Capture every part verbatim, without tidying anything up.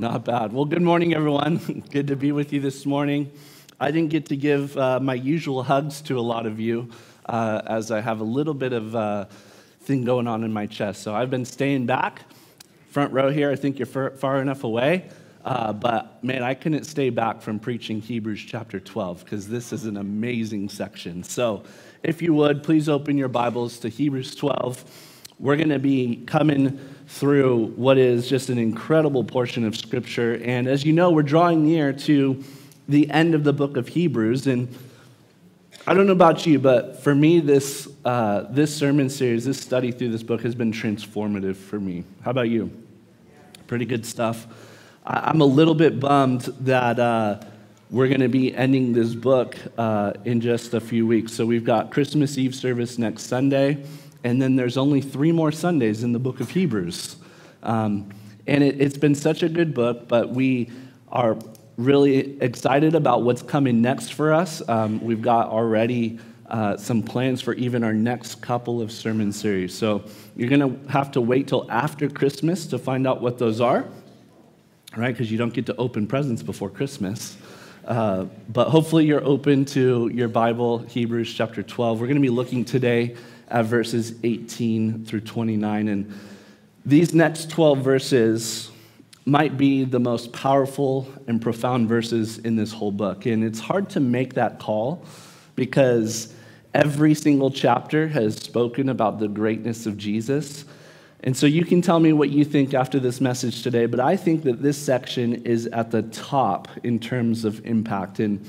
Not bad. Well, good morning, everyone. Good to be with you this morning. I didn't get to give uh, my usual hugs to a lot of you uh, as I have a little bit of uh, thing going on in my chest. So I've been staying back. Front row here, I think you're far enough away. Uh, but man, I couldn't stay back from preaching Hebrews chapter twelve because this is an amazing section. So if you would, please open your Bibles to Hebrews twelve. We're going to be coming through what is just an incredible portion of Scripture. And as you know, we're drawing near to the end of the book of Hebrews. And I don't know about you, but for me, this, uh, this sermon series, this study through this book has been transformative for me. How about you? Pretty good stuff. I'm a little bit bummed that uh, we're going to be ending this book uh, in just a few weeks. So we've got Christmas Eve service next Sunday. And then there's only three more Sundays in the book of Hebrews. Um, and it, it's been such a good book, but we are really excited about what's coming next for us. Um, we've got already uh, some plans for even our next couple of sermon series. So you're going to have to wait till after Christmas to find out what those are, right? Because you don't get to open presents before Christmas. Uh, but hopefully you're open to your Bible, Hebrews chapter twelve. We're going to be looking today at verses eighteen through twenty-nine. And these next twelve verses might be the most powerful and profound verses in this whole book. And it's hard to make that call because every single chapter has spoken about the greatness of Jesus. And so you can tell me what you think after this message today, but I think that this section is at the top in terms of impact. And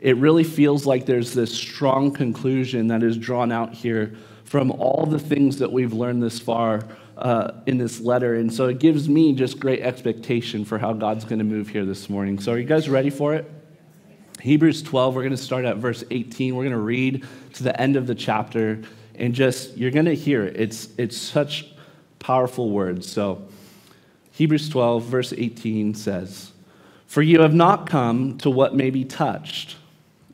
it really feels like there's this strong conclusion that is drawn out here from all the things that we've learned this far uh, in this letter. And so it gives me just great expectation for how God's going to move here this morning. So are you guys ready for it? Hebrews twelve, we're going to start at verse eighteen. We're going to read to the end of the chapter and just, you're going to hear it. It's, it's such powerful words. So Hebrews twelve, verse eighteen says, "For you have not come to what may be touched,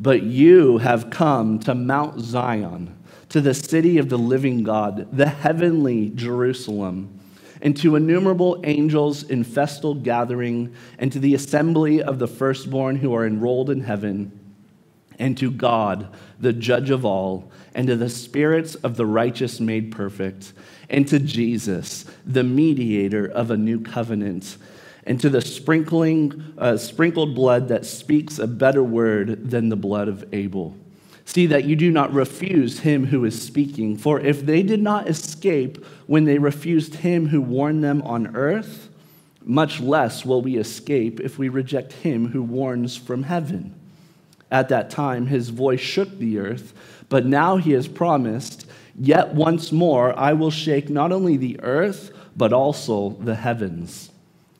But you have come to Mount Zion, to the city of the living God, the heavenly Jerusalem, and to innumerable angels in festal gathering, and to the assembly of the firstborn who are enrolled in heaven, and to God, the judge of all, and to the spirits of the righteous made perfect, and to Jesus, the mediator of a new covenant, and to the sprinkling, uh, sprinkled blood that speaks a better word than the blood of Abel. See that you do not refuse him who is speaking. For if they did not escape when they refused him who warned them on earth, much less will we escape if we reject him who warns from heaven. At that time his voice shook the earth, but now he has promised, 'Yet once more I will shake not only the earth, but also the heavens.'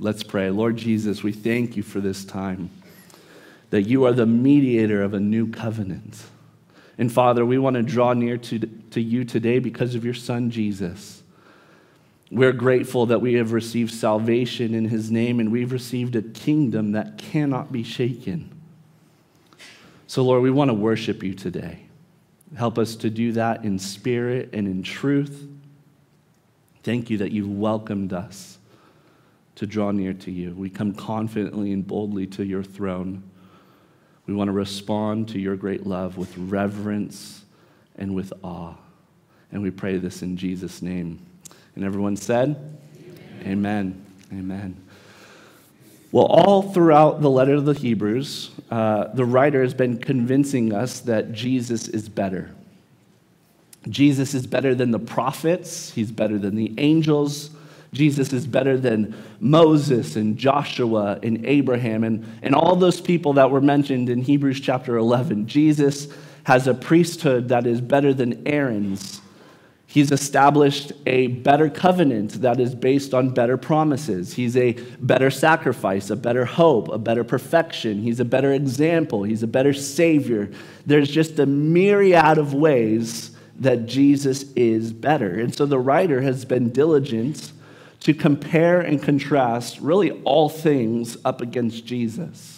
Let's pray. Lord Jesus, we thank you for this time, that you are the mediator of a new covenant. And Father, we want to draw near to, to you today because of your Son, Jesus. We're grateful that we have received salvation in his name, and we've received a kingdom that cannot be shaken. So Lord, we want to worship you today. Help us to do that in spirit and in truth. Thank you that you've welcomed us to draw near to you. We come confidently and boldly to your throne. We want to respond to your great love with reverence and with awe. And we pray this in Jesus' name. And everyone said, Amen. Amen. Amen. Well, all throughout the letter of the Hebrews, uh, the writer has been convincing us that Jesus is better. Jesus is better than the prophets. He's better than the angels. Jesus is better than Moses and Joshua and Abraham and, and all those people that were mentioned in Hebrews chapter eleven. Jesus has a priesthood that is better than Aaron's. He's established a better covenant that is based on better promises. He's a better sacrifice, a better hope, a better perfection. He's a better example. He's a better savior. There's just a myriad of ways that Jesus is better. And so the writer has been diligent to compare and contrast really all things up against Jesus.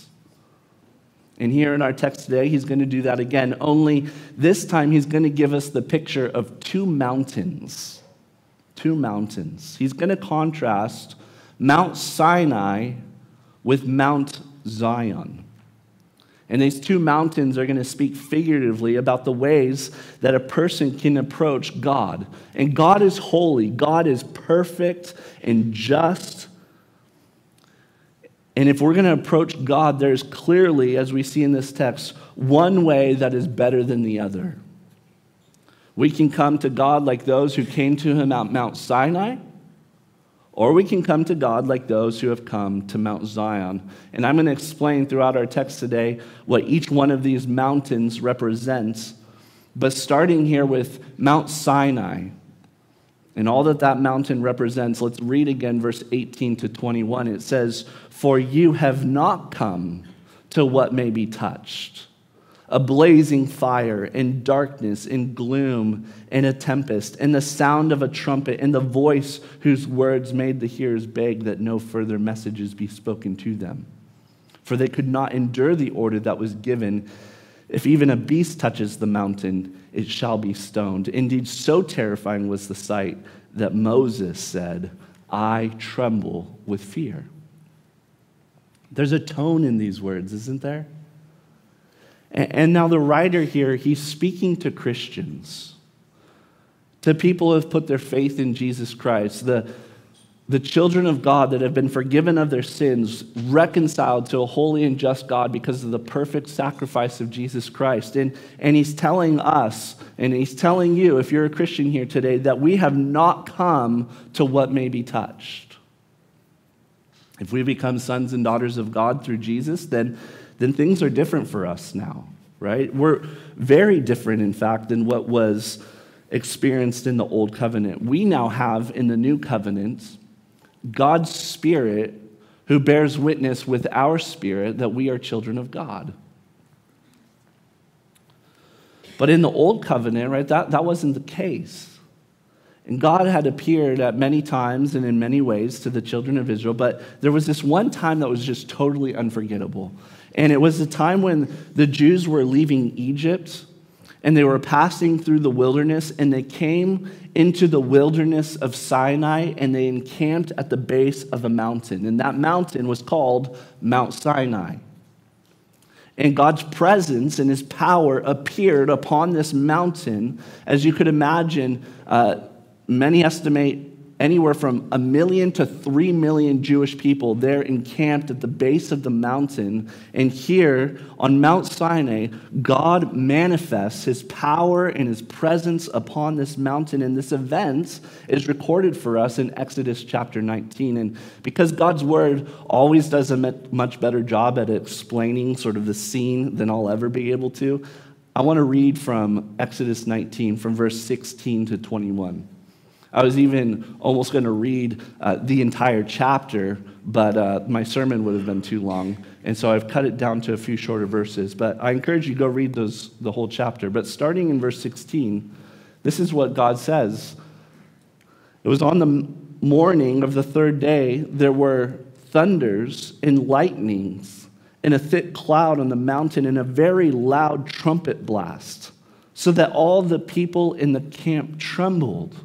And here in our text today, he's going to do that again, only this time he's going to give us the picture of two mountains. Two mountains. He's going to contrast Mount Sinai with Mount Zion. And these two mountains are going to speak figuratively about the ways that a person can approach God. And God is holy. God is perfect and just. And if we're going to approach God, there's clearly, as we see in this text, one way that is better than the other. We can come to God like those who came to him at Mount Sinai, or we can come to God like those who have come to Mount Zion. And I'm going to explain throughout our text today what each one of these mountains represents. But starting here with Mount Sinai, and all that that mountain represents, let's read again verse eighteen to twenty-one. It says, "For you have not come to what may be touched, a blazing fire and darkness and gloom and a tempest and the sound of a trumpet and the voice whose words made the hearers beg that no further messages be spoken to them. For they could not endure the order that was given. If even a beast touches the mountain, it shall be stoned. Indeed, so terrifying was the sight that Moses said, 'I tremble with fear.'" There's a tone in these words, isn't there? And now the writer here, he's speaking to Christians, to people who have put their faith in Jesus Christ, the The children of God that have been forgiven of their sins, reconciled to a holy and just God because of the perfect sacrifice of Jesus Christ. And, and he's telling us, and he's telling you, if you're a Christian here today, that we have not come to what may be touched. If we become sons and daughters of God through Jesus, then, then things are different for us now, right? We're very different, in fact, than what was experienced in the old covenant. We now have in the new covenant God's Spirit, who bears witness with our spirit that we are children of God. But in the old covenant, right, that, that wasn't the case. And God had appeared at many times and in many ways to the children of Israel, but there was this one time that was just totally unforgettable. And it was the time when the Jews were leaving Egypt, and they were passing through the wilderness, and they came into the wilderness of Sinai, and they encamped at the base of a mountain. And that mountain was called Mount Sinai. And God's presence and his power appeared upon this mountain. As you could imagine, uh, many estimate anywhere from a million to three million Jewish people there encamped at the base of the mountain. And here on Mount Sinai, God manifests his power and his presence upon this mountain. And this event is recorded for us in Exodus chapter nineteen. And because God's word always does a much better job at explaining sort of the scene than I'll ever be able to, I want to read from Exodus nineteen, from verse sixteen to twenty-one. I was even almost going to read uh, the entire chapter, but uh, my sermon would have been too long, and so I've cut it down to a few shorter verses. But I encourage you to go read those the whole chapter. But starting in verse sixteen, this is what God says. "It was on the morning of the third day, there were thunders and lightnings, and a thick cloud on the mountain, and a very loud trumpet blast, so that all the people in the camp trembled.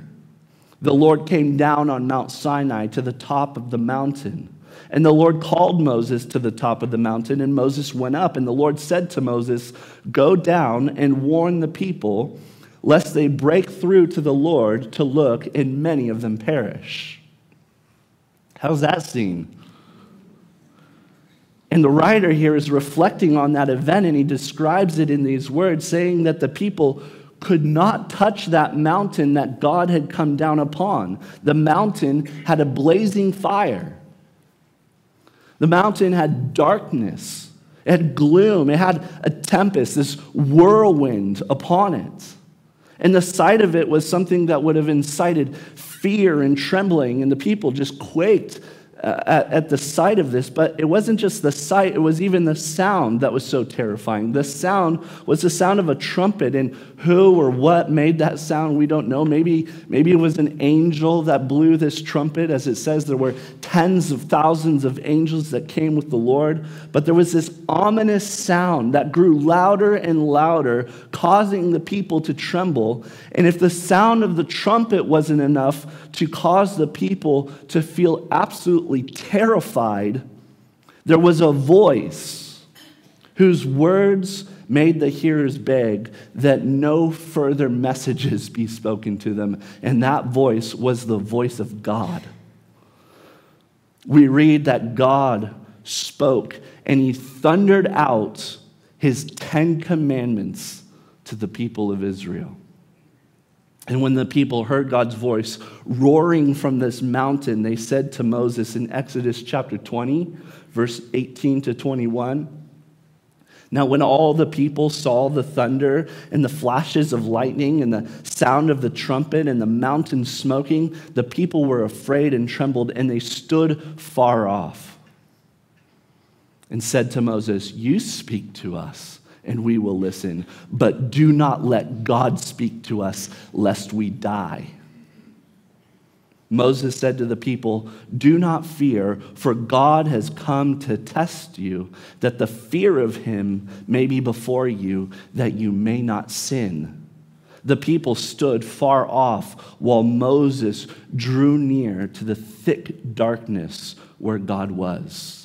The Lord came down on Mount Sinai to the top of the mountain. And the Lord called Moses to the top of the mountain, and Moses went up. And the Lord said to Moses, "Go down and warn the people, lest they break through to the Lord to look, and many of them perish." How's that scene? And the writer here is reflecting on that event, and he describes it in these words, saying that the people could not touch that mountain that God had come down upon. The mountain had a blazing fire. The mountain had darkness. It had gloom. It had a tempest, this whirlwind upon it. And the sight of it was something that would have incited fear and trembling, and the people just quaked at, at the sight of this. But it wasn't just the sight, it was even the sound that was so terrifying. The sound was the sound of a trumpet, and who or what made that sound, we don't know. Maybe, maybe it was an angel that blew this trumpet. As it says, there were tens of thousands of angels that came with the Lord. But there was this ominous sound that grew louder and louder, causing the people to tremble. And if the sound of the trumpet wasn't enough to cause the people to feel absolutely terrified, there was a voice whose words made the hearers beg that no further messages be spoken to them. And that voice was the voice of God. We read that God spoke, and he thundered out his Ten Commandments to the people of Israel. And when the people heard God's voice roaring from this mountain, they said to Moses in Exodus chapter twenty, verse eighteen to twenty-one, "Now when all the people saw the thunder and the flashes of lightning and the sound of the trumpet and the mountain smoking, the people were afraid and trembled, and they stood far off and said to Moses, 'You speak to us, and we will listen, but do not let God speak to us, lest we die.' Moses said to the people, 'Do not fear, for God has come to test you, that the fear of him may be before you, that you may not sin.' The people stood far off while Moses drew near to the thick darkness where God was."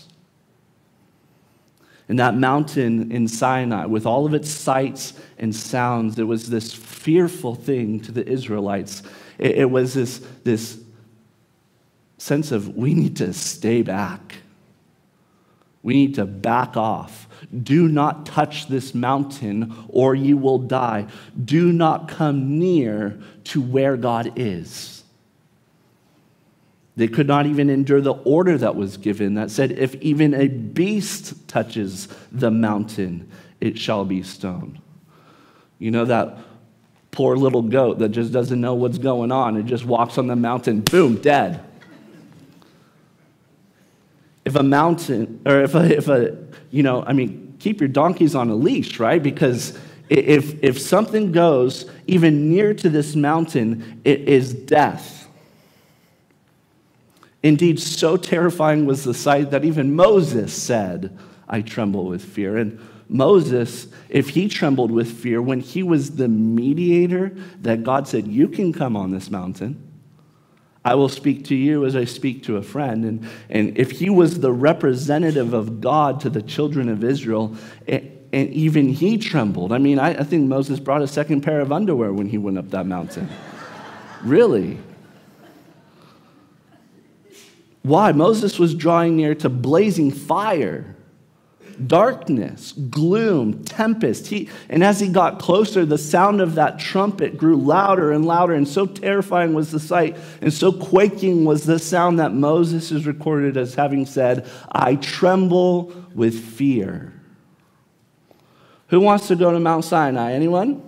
And that mountain in Sinai, with all of its sights and sounds, it was this fearful thing to the Israelites. It, it was this, this sense of, we need to stay back. We need to back off. Do not touch this mountain or you will die. Do not come near to where God is. They could not even endure the order that was given that said, if even a beast touches the mountain, it shall be stoned. You know that poor little goat that just doesn't know what's going on and just walks on the mountain, boom, dead. If a mountain, or if a, if a, you know, I mean, keep your donkeys on a leash, right? Because if, if something goes even near to this mountain, it is death. Indeed, so terrifying was the sight that even Moses said, "I tremble with fear." And Moses, if he trembled with fear, when he was the mediator, that God said, "You can come on this mountain. I will speak to you as I speak to a friend." And, and if he was the representative of God to the children of Israel, and, and even he trembled. I mean, I, I think Moses brought a second pair of underwear when he went up that mountain. Really? Why? Moses was drawing near to blazing fire, darkness, gloom, tempest. He, and as he got closer, the sound of that trumpet grew louder and louder, and so terrifying was the sight, and so quaking was the sound that Moses is recorded as having said, "I tremble with fear." Who wants to go to Mount Sinai? Anyone?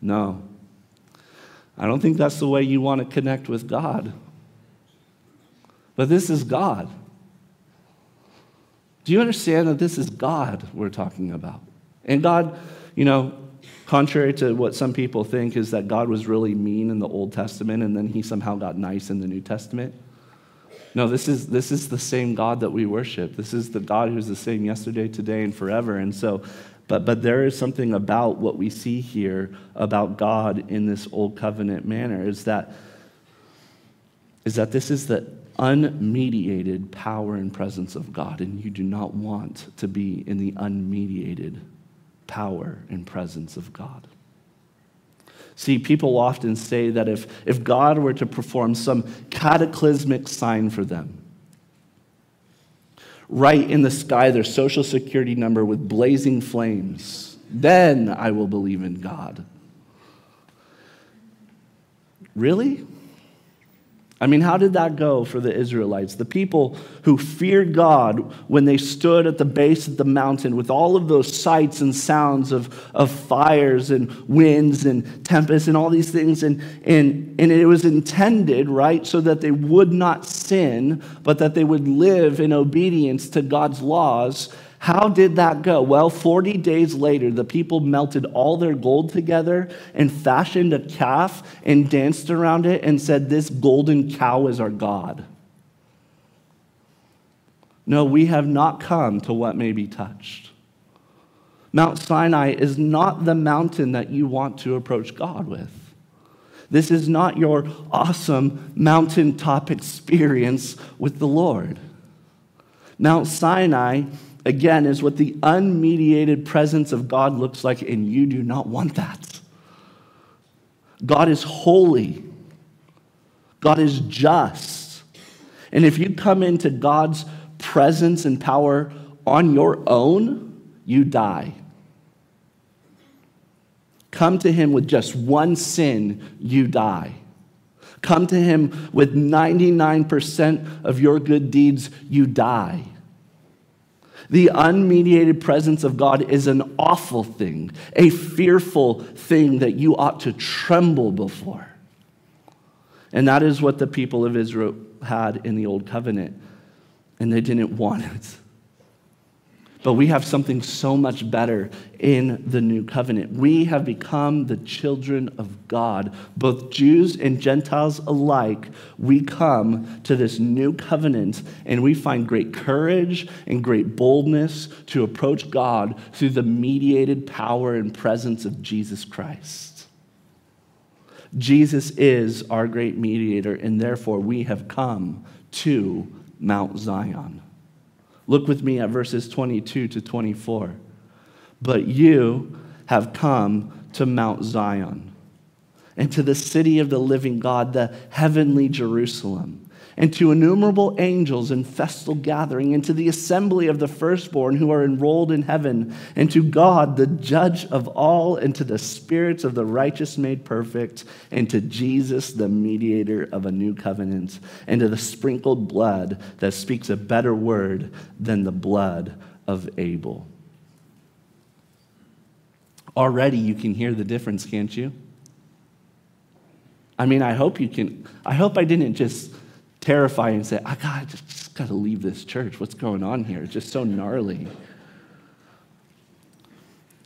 No. I don't think that's the way you want to connect with God. But this is God. Do you understand that this is God we're talking about? And God, you know, contrary to what some people think, is that God was really mean in the Old Testament and then he somehow got nice in the New Testament. No, this is, this is the same God that we worship. This is the God who's the same yesterday, today, and forever. And so, but, but there is something about what we see here about God in this old covenant manner is that, is that this is the unmediated power and presence of God, and you do not want to be in the unmediated power and presence of God. See, people often say that if, if God were to perform some cataclysmic sign for them, right in the sky, their social security number with blazing flames, then I will believe in God. Really? I mean, how did that go for the Israelites? The people who feared God when they stood at the base of the mountain with all of those sights and sounds of, of fires and winds and tempests and all these things. And, and, and it was intended, right, so that they would not sin, but that they would live in obedience to God's laws. How did that go? Well, forty days later, the people melted all their gold together and fashioned a calf and danced around it and said, this golden cow is our God. No, we have not come to what may be touched. Mount Sinai is not the mountain that you want to approach God with. This is not your awesome mountaintop experience with the Lord. Mount Sinai, again, is what the unmediated presence of God looks like, and you do not want that. God is holy. God is just. And if you come into God's presence and power on your own, you die. Come to him with just one sin, you die. Come to him with ninety-nine percent of your good deeds, you die. The unmediated presence of God is an awful thing, a fearful thing that you ought to tremble before. And that is what the people of Israel had in the Old Covenant, and they didn't want it. But we have something so much better in the New Covenant. We have become the children of God. Both Jews and Gentiles alike, we come to this new covenant and we find great courage and great boldness to approach God through the mediated power and presence of Jesus Christ. Jesus is our great mediator, and therefore we have come to Mount Zion. Look with me at verses twenty-two to twenty-four. But you have come to Mount Zion, and to the city of the living God, the heavenly Jerusalem, and to innumerable angels in festal gathering, and to the assembly of the firstborn who are enrolled in heaven, and to God, the judge of all, and to the spirits of the righteous made perfect, and to Jesus, the mediator of a new covenant, and to the sprinkled blood that speaks a better word than the blood of Abel. Already you can hear the difference, can't you? I mean, I hope you can. I hope I didn't just terrifying and say, I gotta, just, just got to leave this church. What's going on here? It's just so gnarly.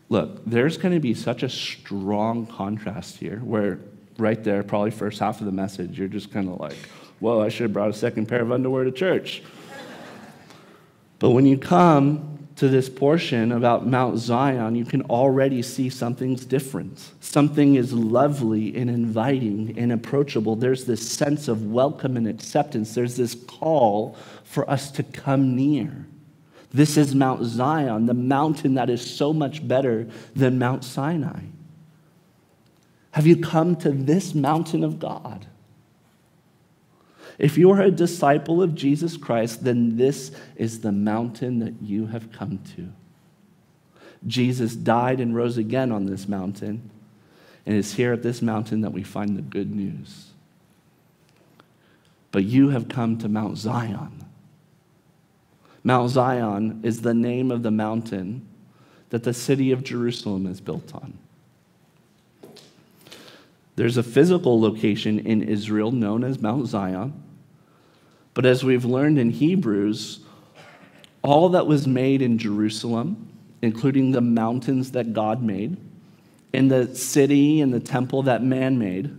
Look, there's going to be such a strong contrast here where right there, probably first half of the message, you're just kind of like, whoa, I should have brought a second pair of underwear to church. But when you come to this portion about Mount Zion, you can already see something's different. Something is lovely and inviting and approachable. There's this sense of welcome and acceptance. There's this call for us to come near. This is Mount Zion, the mountain that is so much better than Mount Sinai. Have you come to this mountain of God? If you are a disciple of Jesus Christ, then this is the mountain that you have come to. Jesus died and rose again on this mountain, and it's here at this mountain that we find the good news. But you have come to Mount Zion. Mount Zion is the name of the mountain that the city of Jerusalem is built on. There's a physical location in Israel known as Mount Zion. But as we've learned in Hebrews, all that was made in Jerusalem, including the mountains that God made, and the city and the temple that man made,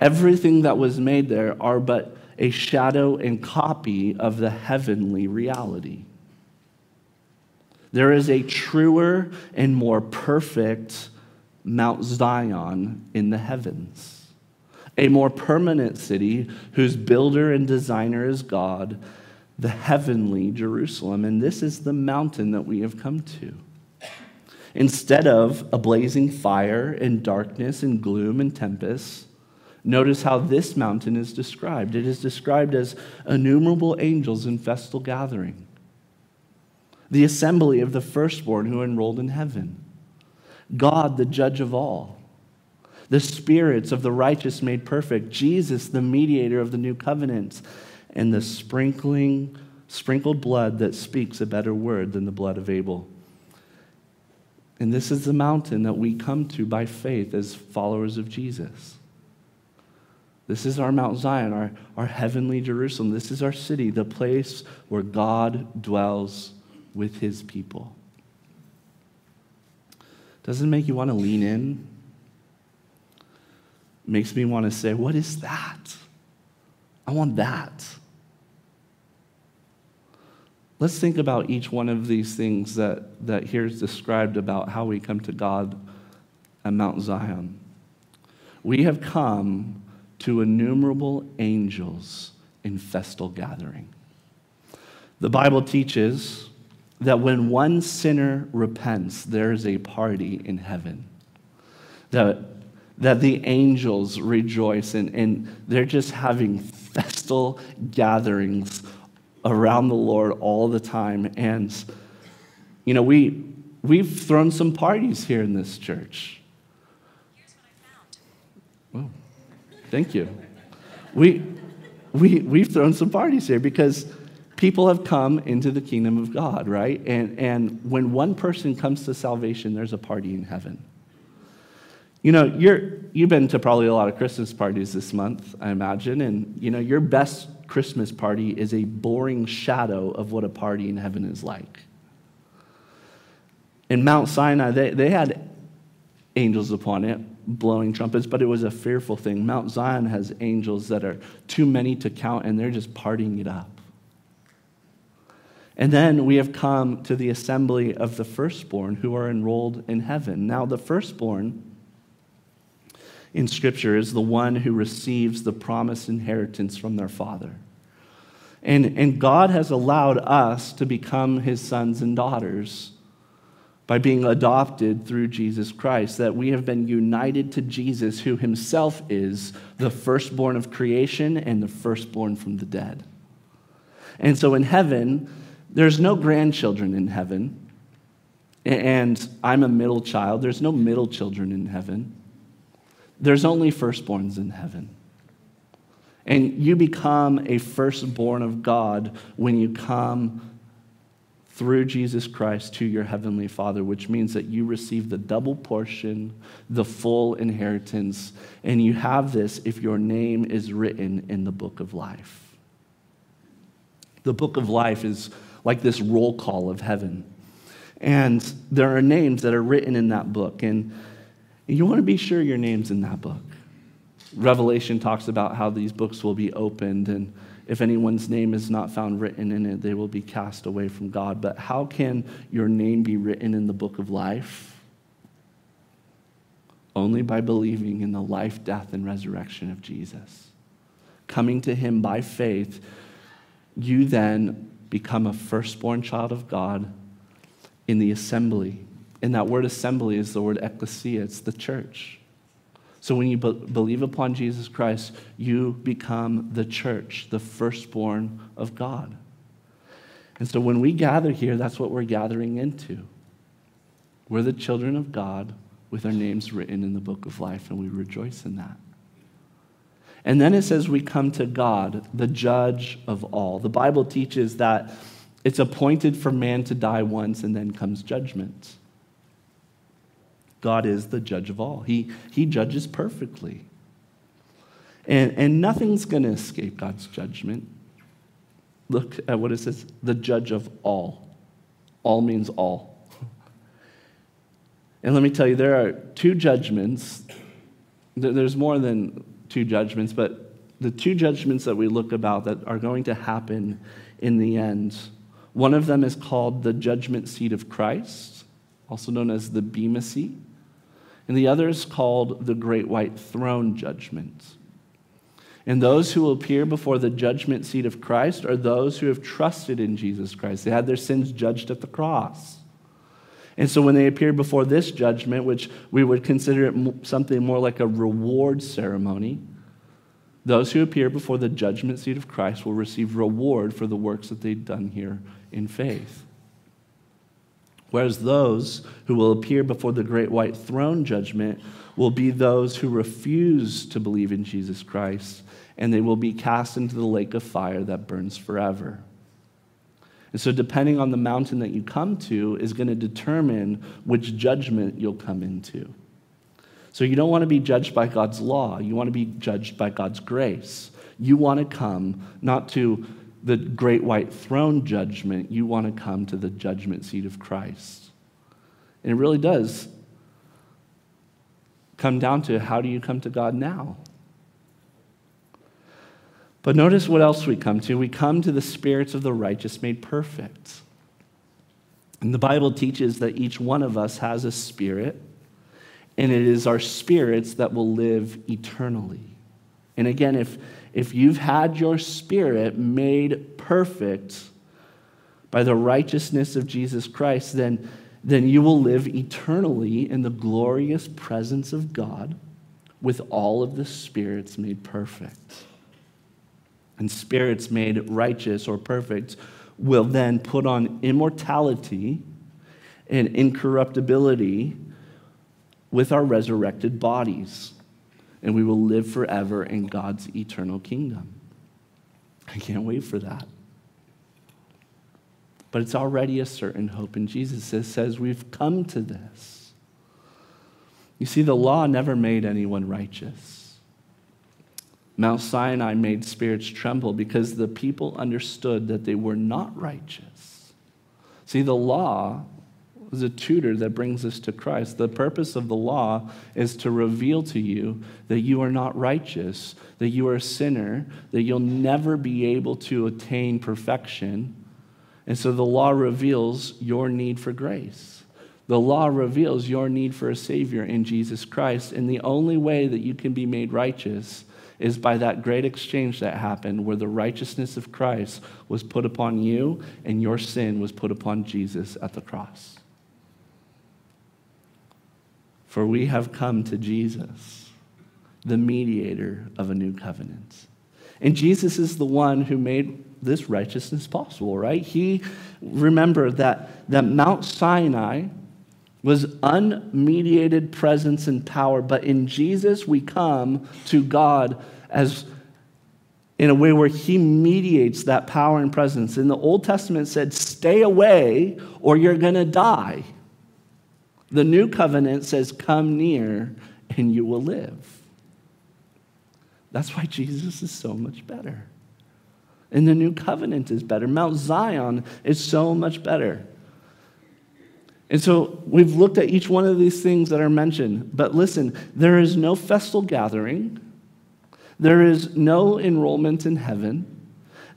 everything that was made there are but a shadow and copy of the heavenly reality. There is a truer and more perfect Mount Zion in the heavens, a more permanent city whose builder and designer is God, the heavenly Jerusalem. And this is the mountain that we have come to. Instead of a blazing fire and darkness and gloom and tempest, notice how this mountain is described. It is described as innumerable angels in festal gathering, the assembly of the firstborn who enrolled in heaven, God, the judge of all, the spirits of the righteous made perfect, Jesus, the mediator of the new covenant, and the sprinkling, sprinkled blood that speaks a better word than the blood of Abel. And this is the mountain that we come to by faith as followers of Jesus. This is our Mount Zion, our, our heavenly Jerusalem. This is our city, the place where God dwells with his people. Doesn't it make you want to lean in? Makes me want to say, what is that? I want that. Let's think about each one of these things that, that here is described about how we come to God at Mount Zion. We have come to innumerable angels in festal gathering. The Bible teaches that when one sinner repents, there is a party in heaven, that, that the angels rejoice, and, and they're just having festal gatherings around the Lord all the time. And, you know, we, we've thrown some parties here in this church. Here's what I found. Whoa. Thank you. We, we, we've thrown some parties here because people have come into the kingdom of God, right? And, and when one person comes to salvation, there's a party in heaven. You know, you're, you've been to probably a lot of Christmas parties this month, I imagine. And, you know, your best Christmas party is a boring shadow of what a party in heaven is like. In Mount Sinai, they, they had angels upon it, blowing trumpets, but it was a fearful thing. Mount Zion has angels that are too many to count, and they're just partying it up. And then we have come to the assembly of the firstborn who are enrolled in heaven. Now, the firstborn in Scripture is the one who receives the promised inheritance from their father. And, and God has allowed us to become his sons and daughters by being adopted through Jesus Christ, that we have been united to Jesus, who himself is the firstborn of creation and the firstborn from the dead. And so in heaven, there's no grandchildren in heaven. And I'm a middle child. There's no middle children in heaven. There's only firstborns in heaven. And you become a firstborn of God when you come through Jesus Christ to your heavenly Father, which means that you receive the double portion, the full inheritance, and you have this if your name is written in the book of life. The book of life is like this roll call of heaven, and there are names that are written in that book, and you want to be sure your name's in that book. Revelation talks about how these books will be opened, and if anyone's name is not found written in it, they will be cast away from God. But how can your name be written in the book of life? Only by believing in the life, death, and resurrection of Jesus. Coming to him by faith, you then become a firstborn child of God in the assembly. And that word assembly is the word ecclesia. It's the church. So when you be- believe upon Jesus Christ, you become the church, the firstborn of God. And so when we gather here, that's what we're gathering into. We're the children of God with our names written in the book of life, and we rejoice in that. And then it says we come to God, the judge of all. The Bible teaches that it's appointed for man to die once, and then comes judgment. God is the judge of all. He, he judges perfectly. And, and nothing's going to escape God's judgment. Look at what it says, the judge of all. All means all. And let me tell you, there are two judgments. There's more than two judgments, but the two judgments that we look about that are going to happen in the end. One of them is called the judgment seat of Christ, also known as the Bema seat, and the other is called the Great White Throne judgment. And those who will appear before the judgment seat of Christ are those who have trusted in Jesus Christ. They had their sins judged at the cross. And so when they appear before this judgment, which we would consider it something more like a reward ceremony, those who appear before the judgment seat of Christ will receive reward for the works that they've done here in faith. Whereas those who will appear before the Great White Throne judgment will be those who refuse to believe in Jesus Christ, and they will be cast into the lake of fire that burns forever. And so depending on the mountain that you come to is going to determine which judgment you'll come into. So you don't want to be judged by God's law. You want to be judged by God's grace. You want to come not to the Great White Throne judgment, you want to come to the judgment seat of Christ. And it really does come down to how do you come to God now? But notice what else we come to. We come to the spirits of the righteous made perfect. And the Bible teaches that each one of us has a spirit, and it is our spirits that will live eternally. And again, if, if you've had your spirit made perfect by the righteousness of Jesus Christ, then, then you will live eternally in the glorious presence of God with all of the spirits made perfect. And spirits made righteous or perfect will then put on immortality and incorruptibility with our resurrected bodies. And we will live forever in God's eternal kingdom. I can't wait for that. But it's already a certain hope in Jesus. It says we've come to this. You see, the law never made anyone righteous. Mount Sinai made spirits tremble because the people understood that they were not righteous. See, the law is a tutor that brings us to Christ. The purpose of the law is to reveal to you that you are not righteous, that you are a sinner, that you'll never be able to attain perfection. And so the law reveals your need for grace. The law reveals your need for a Savior in Jesus Christ. And the only way that you can be made righteous is by that great exchange that happened where the righteousness of Christ was put upon you and your sin was put upon Jesus at the cross. For we have come to Jesus, the mediator of a new covenant. And Jesus is the one who made this righteousness possible, right? He, remember that, that Mount Sinai was unmediated presence and power, but in Jesus we come to God as in a way where he mediates that power and presence. In the Old Testament it said, stay away or you're going to die. The new covenant says, come near and you will live. That's why Jesus is so much better. And the new covenant is better. Mount Zion is so much better. And so we've looked at each one of these things that are mentioned. But listen, there is no festal gathering. There is no enrollment in heaven.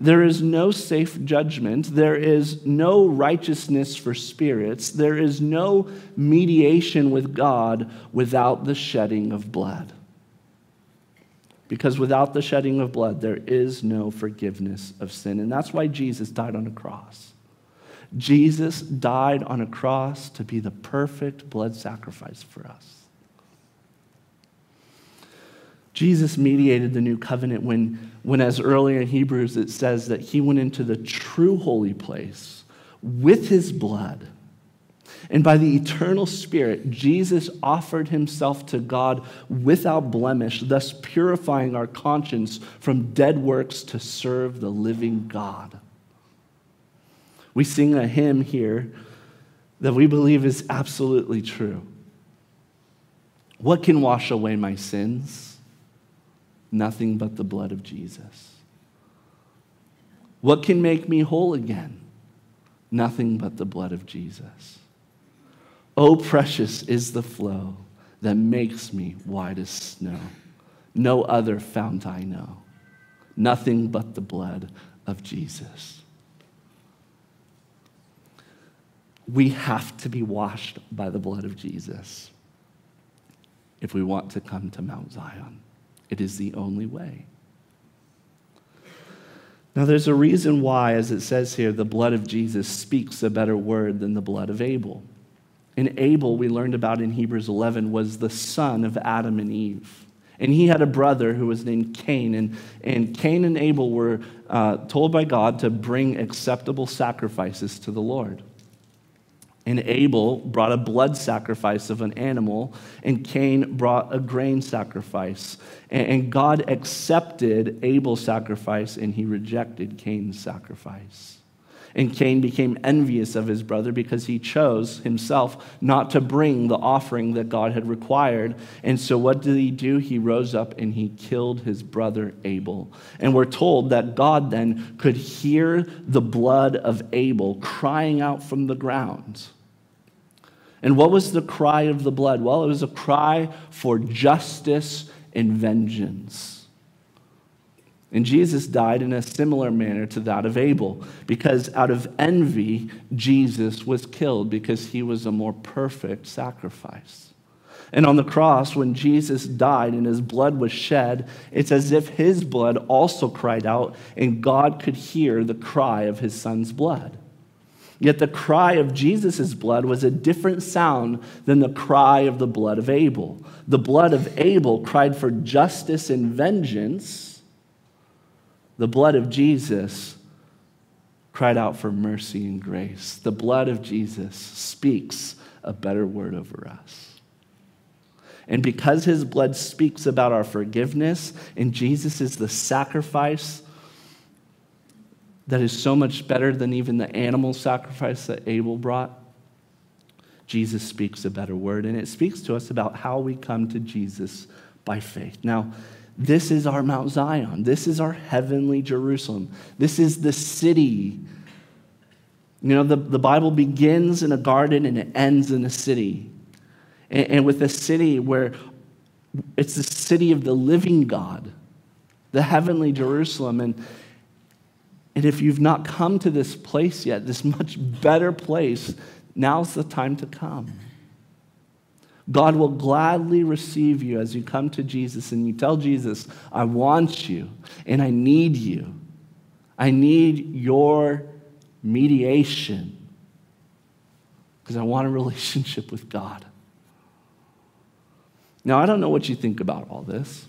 There is no safe judgment. There is no righteousness for spirits. There is no mediation with God without the shedding of blood. Because without the shedding of blood, there is no forgiveness of sin. And that's why Jesus died on a cross. Jesus died on a cross to be the perfect blood sacrifice for us. Jesus mediated the new covenant when, when, as earlier in Hebrews, it says that he went into the true holy place with his blood. And by the eternal Spirit, Jesus offered himself to God without blemish, thus purifying our conscience from dead works to serve the living God. We sing a hymn here that we believe is absolutely true. What can wash away my sins? Nothing but the blood of Jesus. What can make me whole again? Nothing but the blood of Jesus. Oh, precious is the flow that makes me white as snow. No other fount I know. nothing but the blood of Jesus. We have to be washed by the blood of Jesus if we want to come to Mount Zion. It is the only way. Now, there's a reason why, as it says here, the blood of Jesus speaks a better word than the blood of Abel. And Abel, we learned about in Hebrews eleven, was the son of Adam and Eve. And he had a brother who was named Cain. And, and Cain and Abel were uh, told by God to bring acceptable sacrifices to the Lord. And Abel brought a blood sacrifice of an animal, and Cain brought a grain sacrifice. And God accepted Abel's sacrifice, and he rejected Cain's sacrifice. And Cain became envious of his brother because he chose himself not to bring the offering that God had required. And so what did he do? He rose up and he killed his brother Abel. And we're told that God then could hear the blood of Abel crying out from the ground. And what was the cry of the blood? Well, it was a cry for justice and vengeance. And Jesus died in a similar manner to that of Abel, because out of envy, Jesus was killed because he was a more perfect sacrifice. And on the cross, when Jesus died and his blood was shed, it's as if his blood also cried out, and God could hear the cry of his son's blood. Yet the cry of Jesus' blood was a different sound than the cry of the blood of Abel. The blood of Abel cried for justice and vengeance. The blood of Jesus cried out for mercy and grace. The blood of Jesus speaks a better word over us. And because his blood speaks about our forgiveness, and Jesus is the sacrifice that is so much better than even the animal sacrifice that Abel brought, Jesus speaks a better word, and it speaks to us about how we come to Jesus by faith. Now, this is our Mount Zion. This is our heavenly Jerusalem. This is the city. You know, the, the Bible begins in a garden and it ends in a city. And, and with a city where it's the city of the living God, the heavenly Jerusalem. And, and if you've not come to this place yet, this much better place, now's the time to come. God will gladly receive you as you come to Jesus and you tell Jesus, I want you and I need you. I need your mediation because I want a relationship with God. Now, I don't know what you think about all this.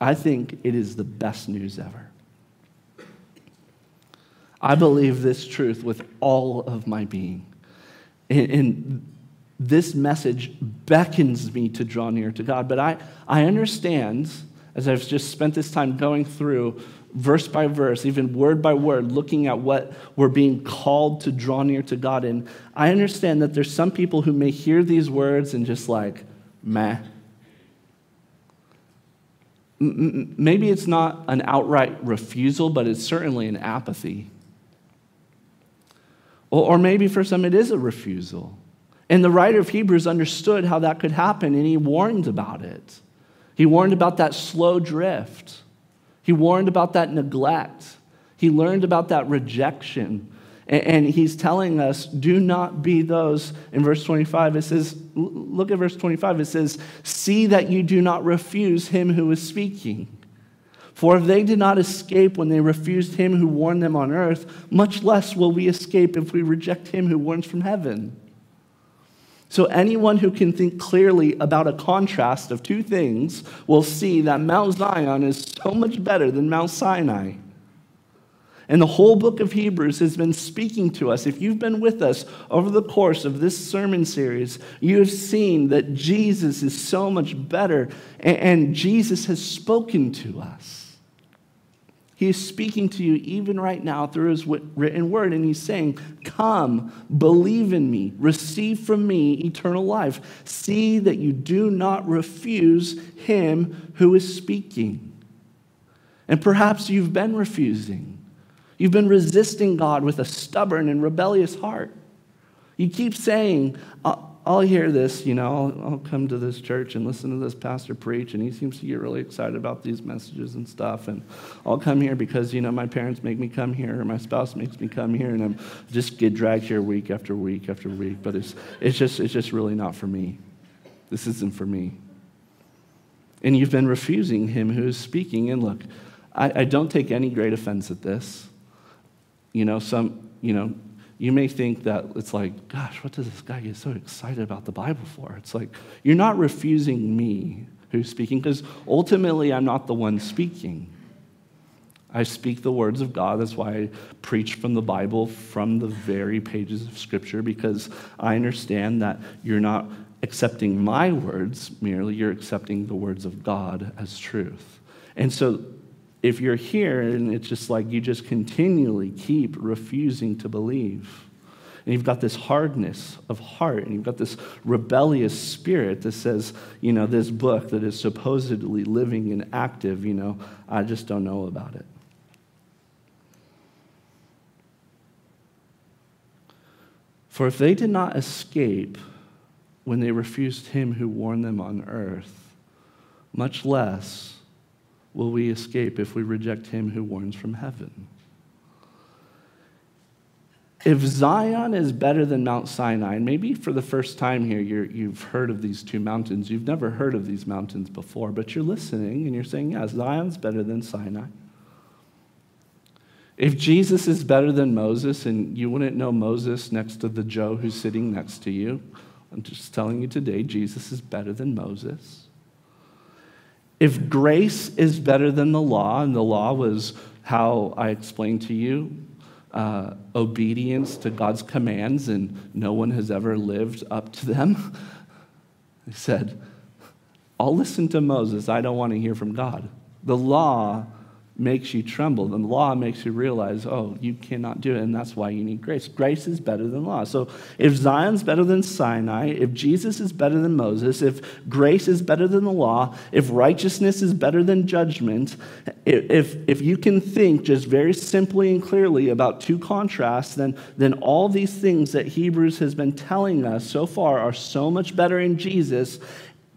I think it is the best news ever. I believe this truth with all of my being. And, and This message beckons me to draw near to God. But I, I understand, as I've just spent this time going through verse by verse, even word by word, looking at what we're being called to draw near to God in, I understand that there's some people who may hear these words and just like, meh. Maybe it's not an outright refusal, but it's certainly an apathy. Or, or maybe for some it is a refusal. And the writer of Hebrews understood how that could happen, and he warned about it. He warned about that slow drift. He warned about that neglect. He learned about that rejection. And he's telling us, do not be those. In verse twenty-five, it says, look at verse twenty-five, it says, see that you do not refuse him who is speaking. For if they did not escape when they refused him who warned them on earth, much less will we escape if we reject him who warns from heaven. So anyone who can think clearly about a contrast of two things will see that Mount Zion is so much better than Mount Sinai. And the whole book of Hebrews has been speaking to us. If you've been with us over the course of this sermon series, you've seen that Jesus is so much better, and Jesus has spoken to us. He is speaking to you even right now through his written word. And he's saying, come, believe in me, receive from me eternal life. See that you do not refuse him who is speaking. And perhaps you've been refusing. You've been resisting God with a stubborn and rebellious heart. You keep saying, I'll hear this, you know, I'll, I'll come to this church and listen to this pastor preach, and he seems to get really excited about these messages and stuff, and I'll come here because, you know, my parents make me come here, or my spouse makes me come here, and I just get dragged here week after week after week, but it's it's just it's just really not for me. This isn't for me. And you've been refusing him who is speaking, and look, I, I don't take any great offense at this. You know, some, you know, you may think that it's like, gosh, what does this guy get so excited about the Bible for? It's like, you're not refusing me who's speaking, because ultimately I'm not the one speaking. I speak the words of God. That's why I preach from the Bible, from the very pages of Scripture, because I understand that you're not accepting my words merely, you're accepting the words of God as truth. And so if you're here and it's just like you just continually keep refusing to believe, and you've got this hardness of heart, and you've got this rebellious spirit that says, you know, this book that is supposedly living and active, you know, I just don't know about it. For if they did not escape when they refused him who warned them on earth, much less will we escape if we reject him who warns from heaven. If Zion is better than Mount Sinai, and maybe for the first time here you're, you've heard of these two mountains, you've never heard of these mountains before, but you're listening and you're saying, yeah, Zion's better than Sinai. If Jesus is better than Moses, and you wouldn't know Moses next to the Joe who's sitting next to you, I'm just telling you today, Jesus is better than Moses. If grace is better than the law, and the law was how I explained to you, uh, obedience to God's commands, and no one has ever lived up to them, he said, I'll listen to Moses. I don't want to hear from God. The law makes you tremble. The law makes you realize, oh, you cannot do it, and that's why you need grace. Grace is better than law. So if Zion's better than Sinai, if Jesus is better than Moses, if grace is better than the law, if righteousness is better than judgment, if if you can think just very simply and clearly about two contrasts, then, then all these things that Hebrews has been telling us so far are so much better in Jesus.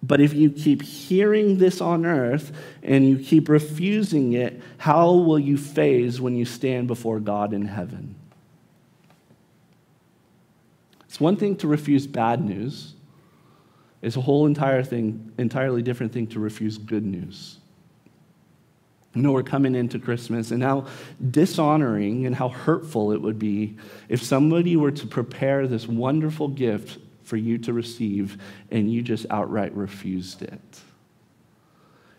But if you keep hearing this on earth and you keep refusing it, how will you phase when you stand before God in heaven? It's one thing to refuse bad news. It's a whole entire thing, entirely different thing to refuse good news. You know, we're coming into Christmas, and how dishonoring and how hurtful it would be if somebody were to prepare this wonderful gift for you to receive, and you just outright refused it.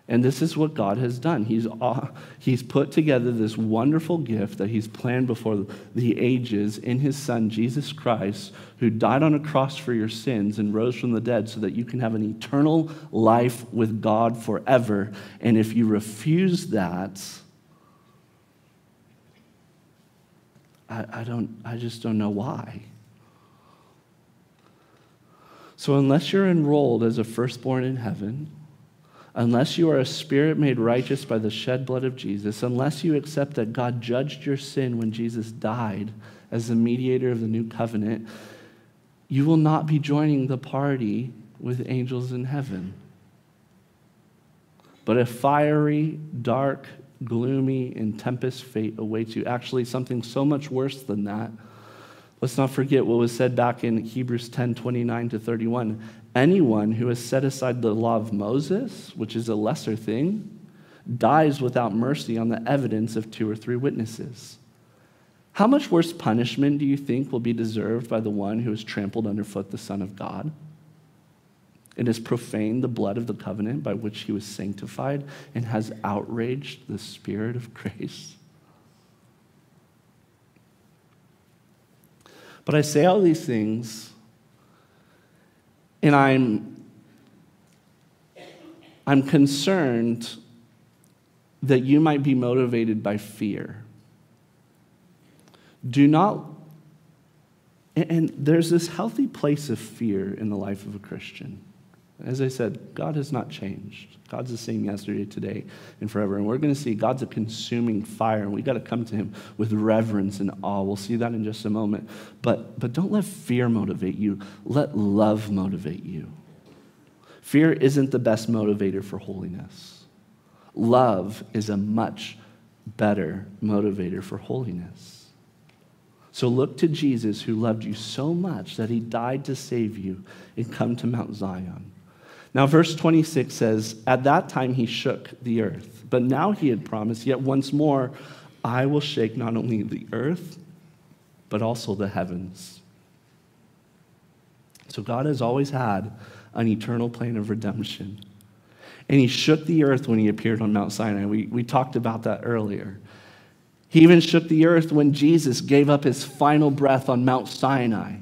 And this is what God has done. He's, uh, he's put together this wonderful gift that he's planned before the ages in his son, Jesus Christ, who died on a cross for your sins and rose from the dead so that you can have an eternal life with God forever. And if you refuse that, I, I don't, I just don't know why. So unless you're enrolled as a firstborn in heaven, unless you are a spirit made righteous by the shed blood of Jesus, unless you accept that God judged your sin when Jesus died as the mediator of the new covenant, you will not be joining the party with angels in heaven, but a fiery, dark, gloomy, and tempest fate awaits you. Actually, something so much worse than that. Let's not forget what was said back in Hebrews ten, twenty-nine to thirty-one. Anyone who has set aside the law of Moses, which is a lesser thing, dies without mercy on the evidence of two or three witnesses. How much worse punishment do you think will be deserved by the one who has trampled underfoot the Son of God and has profaned the blood of the covenant by which he was sanctified and has outraged the Spirit of grace? But I say all these things, and I'm, I'm concerned that you might be motivated by fear. Do not, and, and there's this healthy place of fear in the life of a Christian. As I said, God has not changed. God's the same yesterday, today, and forever. And we're going to see God's a consuming fire, and we've got to come to him with reverence and awe. We'll see that in just a moment. But, but don't let fear motivate you. Let love motivate you. Fear isn't the best motivator for holiness. Love is a much better motivator for holiness. So look to Jesus, who loved you so much that he died to save you, and come to Mount Zion. Now, verse twenty-six says, at that time he shook the earth, but now he had promised, yet once more, I will shake not only the earth, but also the heavens. So God has always had an eternal plan of redemption. And he shook the earth when he appeared on Mount Sinai. We, we talked about that earlier. He even shook the earth when Jesus gave up his final breath on Mount Sinai.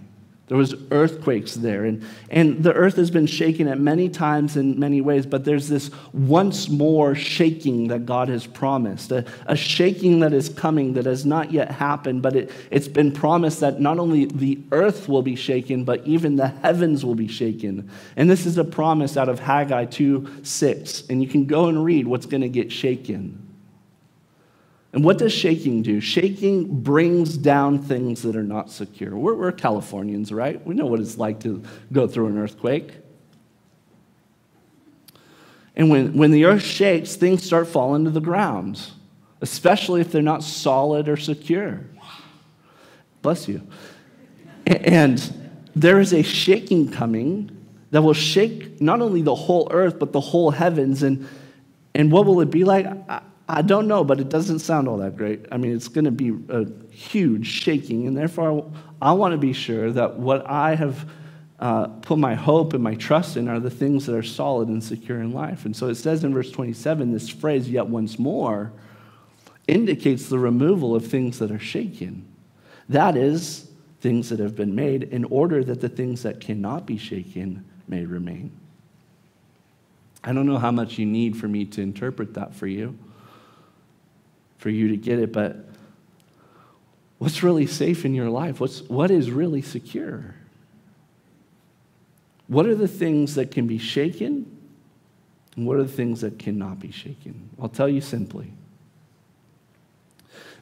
There was earthquakes there. And, and the earth has been shaken at many times in many ways, but there's this once more shaking that God has promised, a, a shaking that is coming that has not yet happened, but it, it's been promised that not only the earth will be shaken, but even the heavens will be shaken. And this is a promise out of Haggai two six. And you can go and read what's going to get shaken. And what does shaking do? Shaking brings down things that are not secure. We're, we're Californians, right? We know what it's like to go through an earthquake. And when, when the earth shakes, things start falling to the ground, especially if they're not solid or secure. Bless you. And there is a shaking coming that will shake not only the whole earth, but the whole heavens. And, and what will it be like? I, I don't know, but it doesn't sound all that great. I mean, it's going to be a huge shaking, and therefore I want to be sure that what I have uh, put my hope and my trust in are the things that are solid and secure in life. And so it says in verse twenty-seven, this phrase, yet once more, indicates the removal of things that are shaken. That is, things that have been made in order that the things that cannot be shaken may remain. I don't know how much you need for me to interpret that for you. for you to get it, but what's really safe in your life? What's, what is really secure? What are the things that can be shaken, and what are the things that cannot be shaken? I'll tell you simply.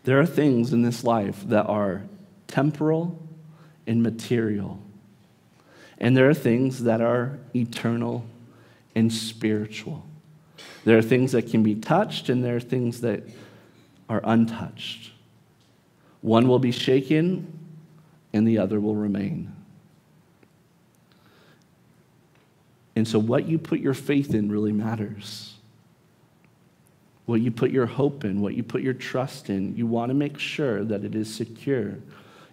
There are things in this life that are temporal and material, and there are things that are eternal and spiritual. There are things that can be touched, and there are things that are untouched. One will be shaken, and the other will remain. And so what you put your faith in really matters. What you put your hope in, what you put your trust in, you want to make sure that it is secure.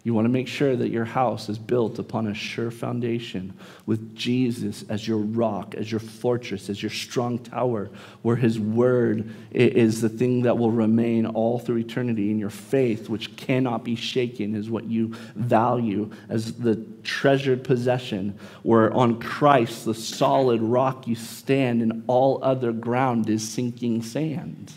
You want to make sure that your house is built upon a sure foundation with Jesus as your rock, as your fortress, as your strong tower, where his word is the thing that will remain all through eternity. And your faith, which cannot be shaken, is what you value as the treasured possession, where on Christ, the solid rock, you stand, and all other ground is sinking sand.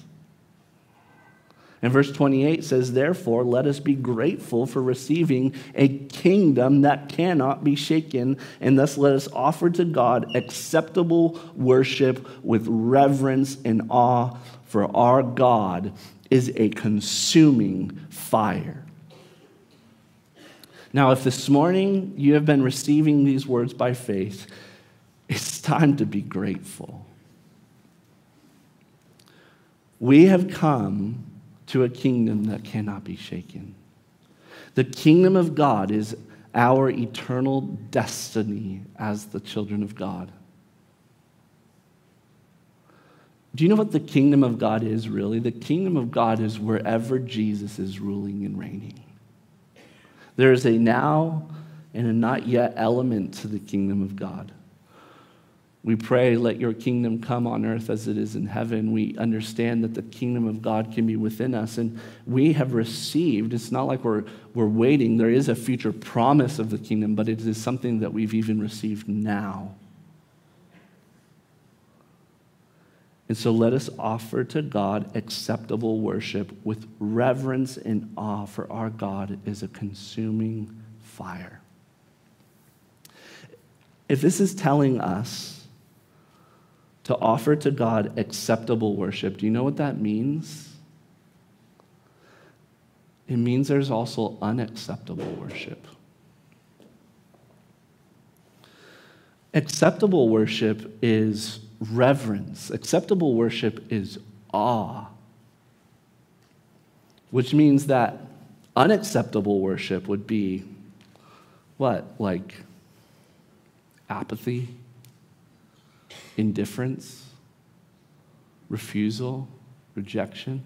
And verse twenty-eight says, therefore, let us be grateful for receiving a kingdom that cannot be shaken, and thus let us offer to God acceptable worship with reverence and awe, for our God is a consuming fire. Now, if this morning you have been receiving these words by faith, it's time to be grateful. We have come to a kingdom that cannot be shaken. The kingdom of God is our eternal destiny as the children of God. Do you know what the kingdom of God is, really? The kingdom of God is wherever Jesus is ruling and reigning. There is a now and a not yet element to the kingdom of God. We pray, let your kingdom come on earth as it is in heaven. We understand that the kingdom of God can be within us, and we have received. It's not like we're, we're waiting. There is a future promise of the kingdom, but it is something that we've even received now. And so let us offer to God acceptable worship with reverence and awe, for our God is a consuming fire. If this is telling us to offer to God acceptable worship. Do you know what that means? It means there's also unacceptable worship. Acceptable worship is reverence. Acceptable worship is awe, which means that unacceptable worship would be what? Like apathy, indifference, refusal, rejection.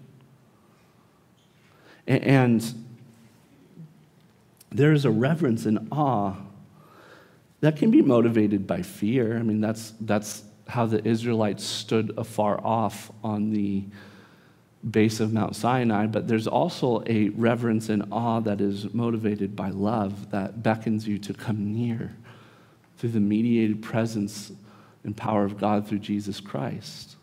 And there is a reverence and awe that can be motivated by fear. I mean, that's, that's how the Israelites stood afar off on the base of Mount Sinai, but there's also a reverence and awe that is motivated by love that beckons you to come near through the mediated presence and power of God through Jesus Christ.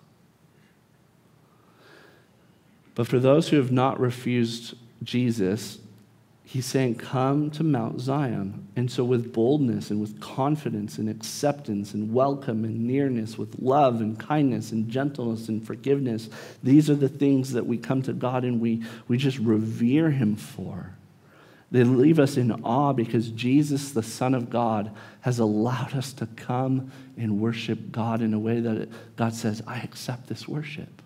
But for those who have not refused Jesus, he's saying, come to Mount Zion. And so with boldness and with confidence and acceptance and welcome and nearness, with love and kindness and gentleness and forgiveness, these are the things that we come to God and we, we just revere him for. They leave us in awe because Jesus, the Son of God, has allowed us to come and worship God in a way that it, God says, I accept this worship.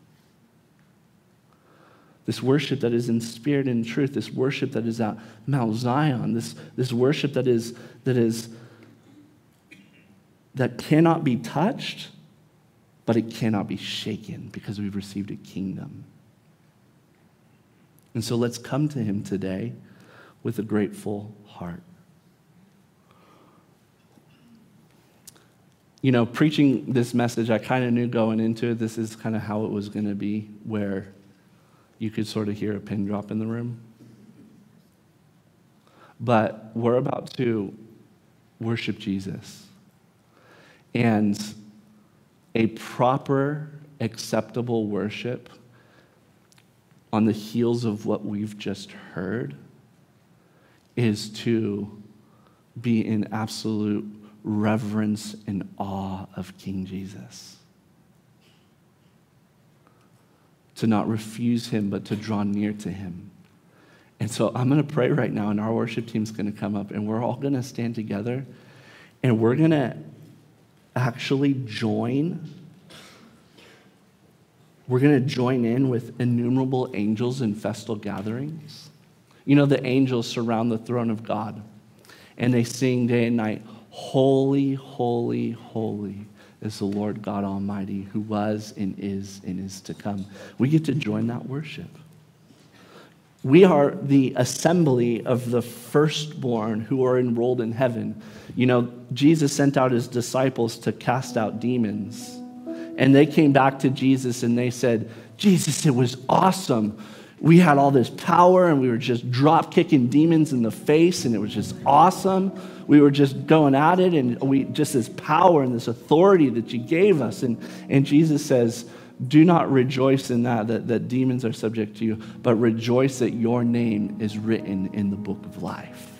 This worship that is in spirit and truth, this worship that is at Mount Zion, this, this worship that is that is that cannot be touched, but it cannot be shaken because we've received a kingdom. And so let's come to him today with a grateful heart. You know, preaching this message, I kind of knew going into it, this is kind of how it was going to be, where you could sort of hear a pin drop in the room. But we're about to worship Jesus. And a proper, acceptable worship on the heels of what we've just heard is to be in absolute reverence and awe of King Jesus. To not refuse him, but to draw near to him. And so I'm gonna pray right now, and our worship team's gonna come up, and we're all gonna stand together, and we're gonna actually join, we're gonna join in with innumerable angels in festal gatherings. You know, the angels surround the throne of God, and they sing day and night, holy, holy, holy is the Lord God Almighty, who was and is and is to come. We get to join that worship. We are the assembly of the firstborn who are enrolled in heaven. You know, Jesus sent out his disciples to cast out demons. And they came back to Jesus and they said, Jesus, it was awesome. We had all this power and we were just drop-kicking demons in the face, and it was just awesome. We were just going at it, and we just this power and this authority that you gave us. And, and Jesus says, do not rejoice in that, that, that demons are subject to you, but rejoice that your name is written in the book of life.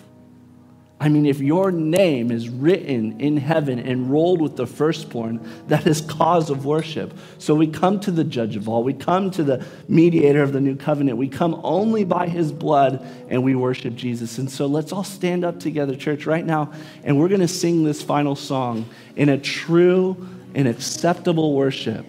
I mean, if your name is written in heaven, enrolled with the firstborn, that is cause of worship. So we come to the judge of all. We come to the mediator of the new covenant. We come only by his blood, and we worship Jesus. And so let's all stand up together, church, right now, and we're going to sing this final song in a true and acceptable worship.